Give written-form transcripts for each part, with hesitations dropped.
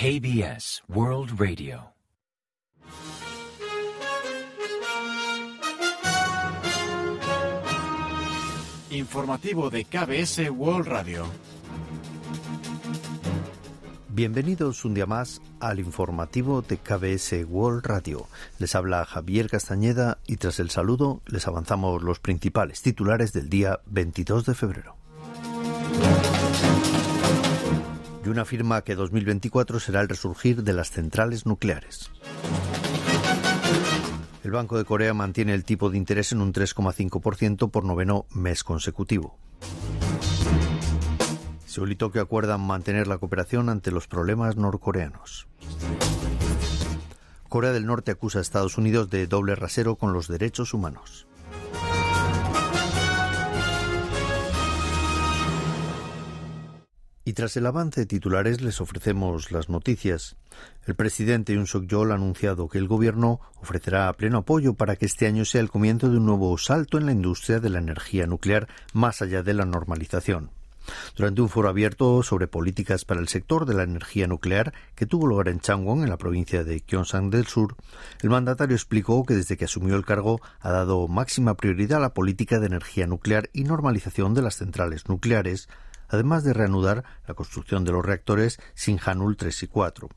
KBS World Radio. Informativo de KBS World Radio. Bienvenidos un día más al informativo de KBS World Radio. Les habla Javier Castañeda y tras el saludo les avanzamos los principales titulares del día 22 de febrero. Yun afirma que 2024 será el resurgir de las centrales nucleares. El Banco de Corea mantiene el tipo de interés en un 3,5% por noveno mes consecutivo. Seúl y Tokio acuerdan mantener la cooperación ante los problemas norcoreanos. Corea del Norte acusa a Estados Unidos de doble rasero con los derechos humanos. Y tras el avance de titulares les ofrecemos las noticias. El presidente Yoon Suk-yeol ha anunciado que el gobierno ofrecerá pleno apoyo para que este año sea el comienzo de un nuevo salto en la industria de la energía nuclear más allá de la normalización. Durante un foro abierto sobre políticas para el sector de la energía nuclear que tuvo lugar en Changwon, en la provincia de Gyeongsang del Sur, el mandatario explicó que desde que asumió el cargo ha dado máxima prioridad a la política de energía nuclear y normalización de las centrales nucleares, además de reanudar la construcción de los reactores Shin Hanul 3 y 4.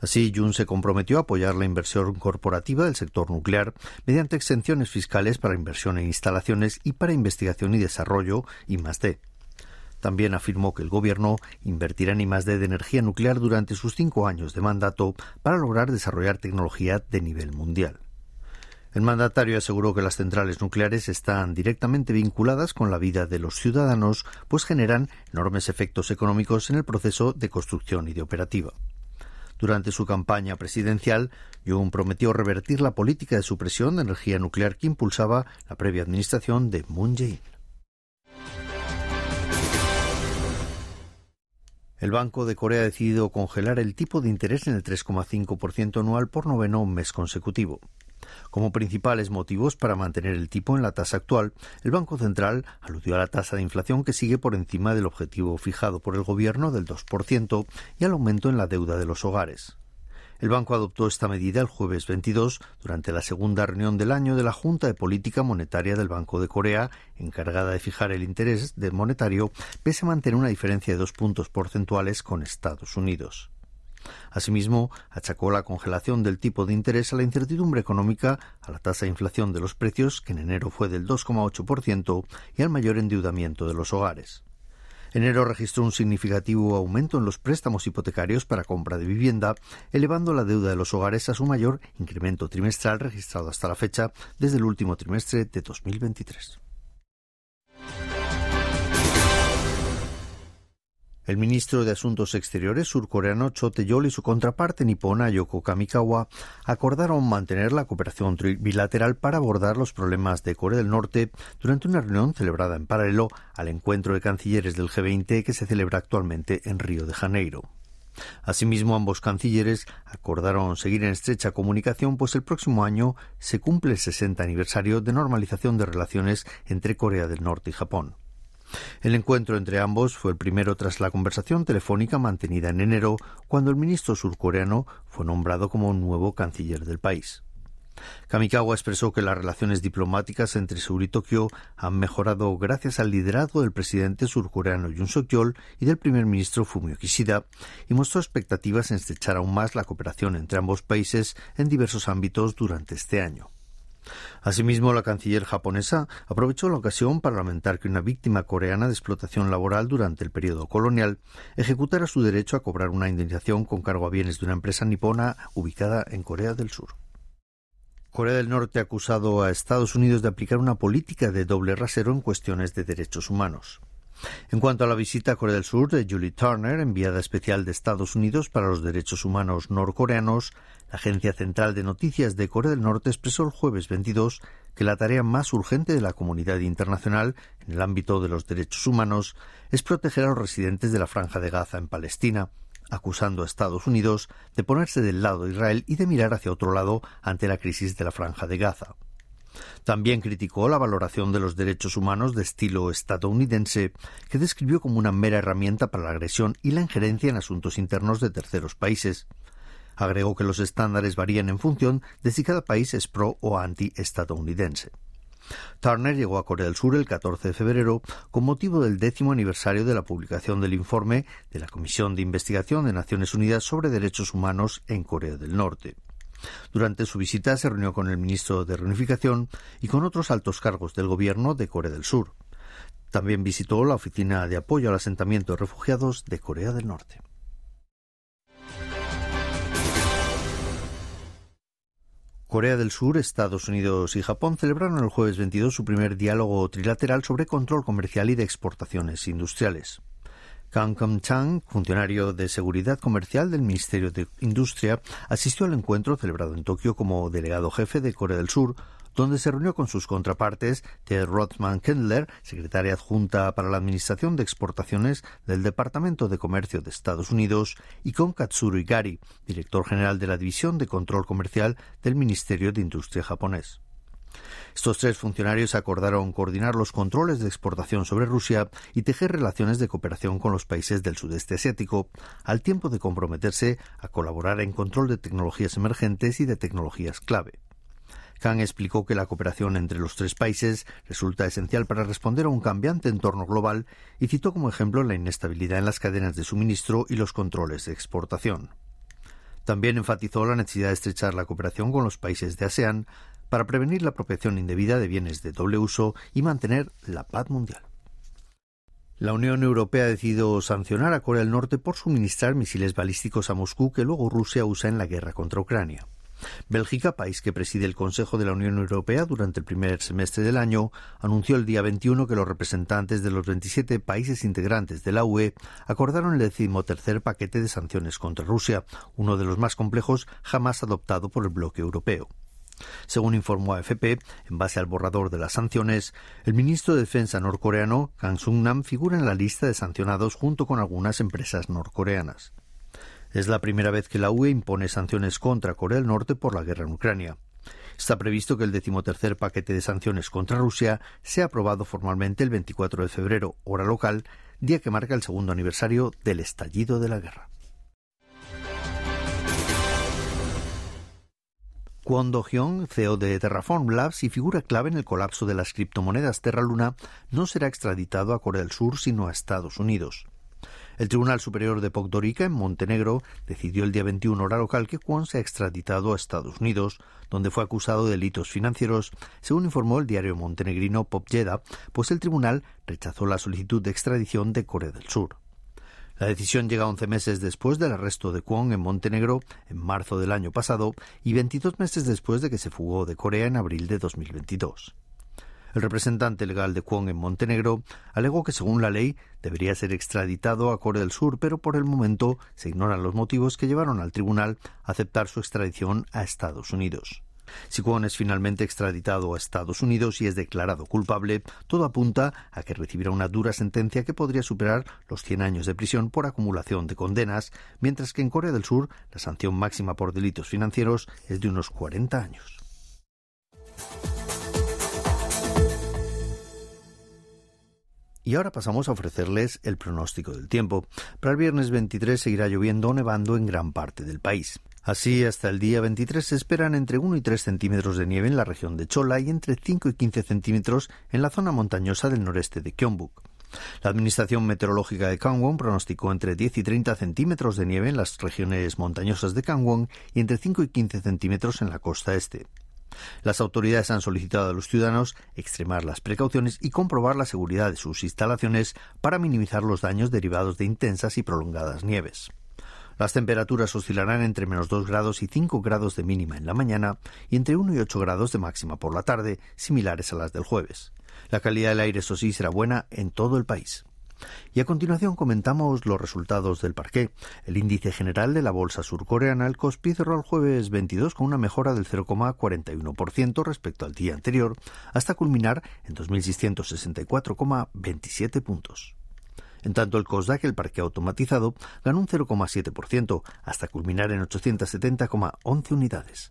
Así, Yoon se comprometió a apoyar la inversión corporativa del sector nuclear mediante exenciones fiscales para inversión en instalaciones y para investigación y desarrollo I+D. También afirmó que el gobierno invertirá en I+D de energía nuclear durante sus 5 años de mandato para lograr desarrollar tecnología de nivel mundial. El mandatario aseguró que las centrales nucleares están directamente vinculadas con la vida de los ciudadanos, pues generan enormes efectos económicos en el proceso de construcción y de operativa. Durante su campaña presidencial, Yoon prometió revertir la política de supresión de energía nuclear que impulsaba la previa administración de Moon Jae-in. El Banco de Corea ha decidido congelar el tipo de interés en el 3,5% anual por noveno mes consecutivo. Como principales motivos para mantener el tipo en la tasa actual, el Banco Central aludió a la tasa de inflación que sigue por encima del objetivo fijado por el gobierno del 2% y al aumento en la deuda de los hogares. El banco adoptó esta medida el jueves 22 durante la segunda reunión del año de la Junta de Política Monetaria del Banco de Corea, encargada de fijar el interés monetario, pese a mantener una diferencia de 2 puntos porcentuales con Estados Unidos. Asimismo, achacó la congelación del tipo de interés a la incertidumbre económica, a la tasa de inflación de los precios, que en enero fue del 2,8%, y al mayor endeudamiento de los hogares. Enero registró un significativo aumento en los préstamos hipotecarios para compra de vivienda, elevando la deuda de los hogares a su mayor incremento trimestral registrado hasta la fecha desde el último trimestre de 2023. El ministro de Asuntos Exteriores surcoreano Cho Tae-yol y su contraparte nipona Yoko Kamikawa acordaron mantener la cooperación bilateral para abordar los problemas de Corea del Norte durante una reunión celebrada en paralelo al encuentro de cancilleres del G20 que se celebra actualmente en Río de Janeiro. Asimismo, ambos cancilleres acordaron seguir en estrecha comunicación, pues el próximo año se cumple el 60 aniversario de normalización de relaciones entre Corea del Norte y Japón. El encuentro entre ambos fue el primero tras la conversación telefónica mantenida en enero, cuando el ministro surcoreano fue nombrado como nuevo canciller del país. Kamikawa expresó que las relaciones diplomáticas entre Seúl y Tokio han mejorado gracias al liderazgo del presidente surcoreano Yoon Suk-yeol y del primer ministro Fumio Kishida, y mostró expectativas en estrechar aún más la cooperación entre ambos países en diversos ámbitos durante este año. Asimismo, la canciller japonesa aprovechó la ocasión para lamentar que una víctima coreana de explotación laboral durante el periodo colonial ejecutara su derecho a cobrar una indemnización con cargo a bienes de una empresa nipona ubicada en Corea del Sur. Corea del Norte ha acusado a Estados Unidos de aplicar una política de doble rasero en cuestiones de derechos humanos. En cuanto a la visita a Corea del Sur de Julie Turner, enviada especial de Estados Unidos para los derechos humanos norcoreanos, la Agencia Central de Noticias de Corea del Norte expresó el jueves 22 que la tarea más urgente de la comunidad internacional en el ámbito de los derechos humanos es proteger a los residentes de la Franja de Gaza en Palestina, acusando a Estados Unidos de ponerse del lado de Israel y de mirar hacia otro lado ante la crisis de la Franja de Gaza. También criticó la valoración de los derechos humanos de estilo estadounidense, que describió como una mera herramienta para la agresión y la injerencia en asuntos internos de terceros países. Agregó que los estándares varían en función de si cada país es pro o anti-estadounidense. Turner llegó a Corea del Sur el 14 de febrero con motivo del 10º aniversario de la publicación del informe de la Comisión de Investigación de Naciones Unidas sobre Derechos Humanos en Corea del Norte. Durante su visita se reunió con el ministro de Reunificación y con otros altos cargos del gobierno de Corea del Sur. También visitó la Oficina de Apoyo al Asentamiento de Refugiados de Corea del Norte. Corea del Sur, Estados Unidos y Japón celebraron el jueves 22 su primer diálogo trilateral sobre control comercial y de exportaciones industriales. Kang Kam-chang, funcionario de Seguridad Comercial del Ministerio de Industria, asistió al encuentro celebrado en Tokio como delegado jefe de Corea del Sur, donde se reunió con sus contrapartes de Rothman Kendler, secretaria adjunta para la Administración de Exportaciones del Departamento de Comercio de Estados Unidos, y con Katsuro Igari, director general de la División de Control Comercial del Ministerio de Industria japonés. Estos tres funcionarios acordaron coordinar los controles de exportación sobre Rusia y tejer relaciones de cooperación con los países del sudeste asiático, al tiempo de comprometerse a colaborar en control de tecnologías emergentes y de tecnologías clave. Kang explicó que la cooperación entre los tres países resulta esencial para responder a un cambiante entorno global y citó como ejemplo la inestabilidad en las cadenas de suministro y los controles de exportación. También enfatizó la necesidad de estrechar la cooperación con los países de ASEAN para prevenir la apropiación indebida de bienes de doble uso y mantener la paz mundial. La Unión Europea ha decidido sancionar a Corea del Norte por suministrar misiles balísticos a Moscú que luego Rusia usa en la guerra contra Ucrania. Bélgica, país que preside el Consejo de la Unión Europea durante el primer semestre del año, anunció el día 21 que los representantes de los 27 países integrantes de la UE acordaron el 13º paquete de sanciones contra Rusia, uno de los más complejos jamás adoptado por el bloque europeo. Según informó AFP, en base al borrador de las sanciones, el ministro de Defensa norcoreano, Kang Sung-nam, figura en la lista de sancionados junto con algunas empresas norcoreanas. Es la primera vez que la UE impone sanciones contra Corea del Norte por la guerra en Ucrania. Está previsto que el 13º paquete de sanciones contra Rusia sea aprobado formalmente el 24 de febrero, hora local, día que marca el segundo aniversario del estallido de la guerra. Kwon Dohyeon, CEO de Terraform Labs y figura clave en el colapso de las criptomonedas Terra Luna, no será extraditado a Corea del Sur sino a Estados Unidos. El Tribunal Superior de Podgorica, en Montenegro, decidió el día 21 hora local que Kwon se ha extraditado a Estados Unidos, donde fue acusado de delitos financieros, según informó el diario montenegrino Pobjeda, pues el tribunal rechazó la solicitud de extradición de Corea del Sur. La decisión llega 11 meses después del arresto de Kwon en Montenegro, en marzo del año pasado, y 22 meses después de que se fugó de Corea en abril de 2022. El representante legal de Kwon en Montenegro alegó que, según la ley, debería ser extraditado a Corea del Sur, pero por el momento se ignoran los motivos que llevaron al tribunal a aceptar su extradición a Estados Unidos. Si Kwon es finalmente extraditado a Estados Unidos y es declarado culpable, todo apunta a que recibirá una dura sentencia que podría superar los 100 años de prisión por acumulación de condenas, mientras que en Corea del Sur la sanción máxima por delitos financieros es de unos 40 años. Y ahora pasamos a ofrecerles el pronóstico del tiempo. Para el viernes 23 seguirá lloviendo o nevando en gran parte del país. Así, hasta el día 23 se esperan entre 1 y 3 centímetros de nieve en la región de Cholla y entre 5 y 15 centímetros en la zona montañosa del noreste de Gyeongbuk. La Administración Meteorológica de Gangwon pronosticó entre 10 y 30 centímetros de nieve en las regiones montañosas de Gangwon y entre 5 y 15 centímetros en la costa este. Las autoridades han solicitado a los ciudadanos extremar las precauciones y comprobar la seguridad de sus instalaciones para minimizar los daños derivados de intensas y prolongadas nieves. Las temperaturas oscilarán entre menos 2 grados y 5 grados de mínima en la mañana y entre 1 y 8 grados de máxima por la tarde, similares a las del jueves. La calidad del aire, eso sí, será buena en todo el país. Y a continuación comentamos los resultados del parqué. El índice general de la bolsa surcoreana, el Cospi, cerró el jueves 22 con una mejora del 0,41% respecto al día anterior, hasta culminar en 2.664,27 puntos. En tanto, el KOSDAQ, el parqué automatizado, ganó un 0,7%, hasta culminar en 870,11 unidades.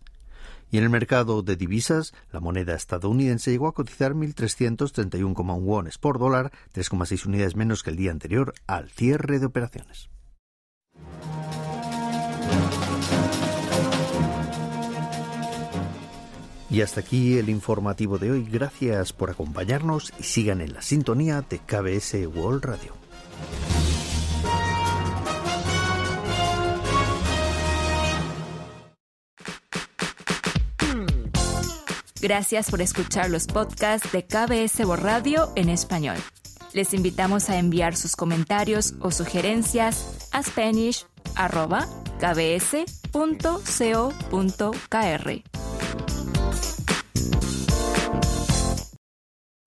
Y en el mercado de divisas, la moneda estadounidense llegó a cotizar 1.331,1 wones por dólar, 3,6 unidades menos que el día anterior al cierre de operaciones. Y hasta aquí el informativo de hoy. Gracias por acompañarnos y sigan en la sintonía de KBS World Radio. Gracias por escuchar los podcasts de KBS World Radio en español. Les invitamos a enviar sus comentarios o sugerencias a spanish@kbs.co.kr.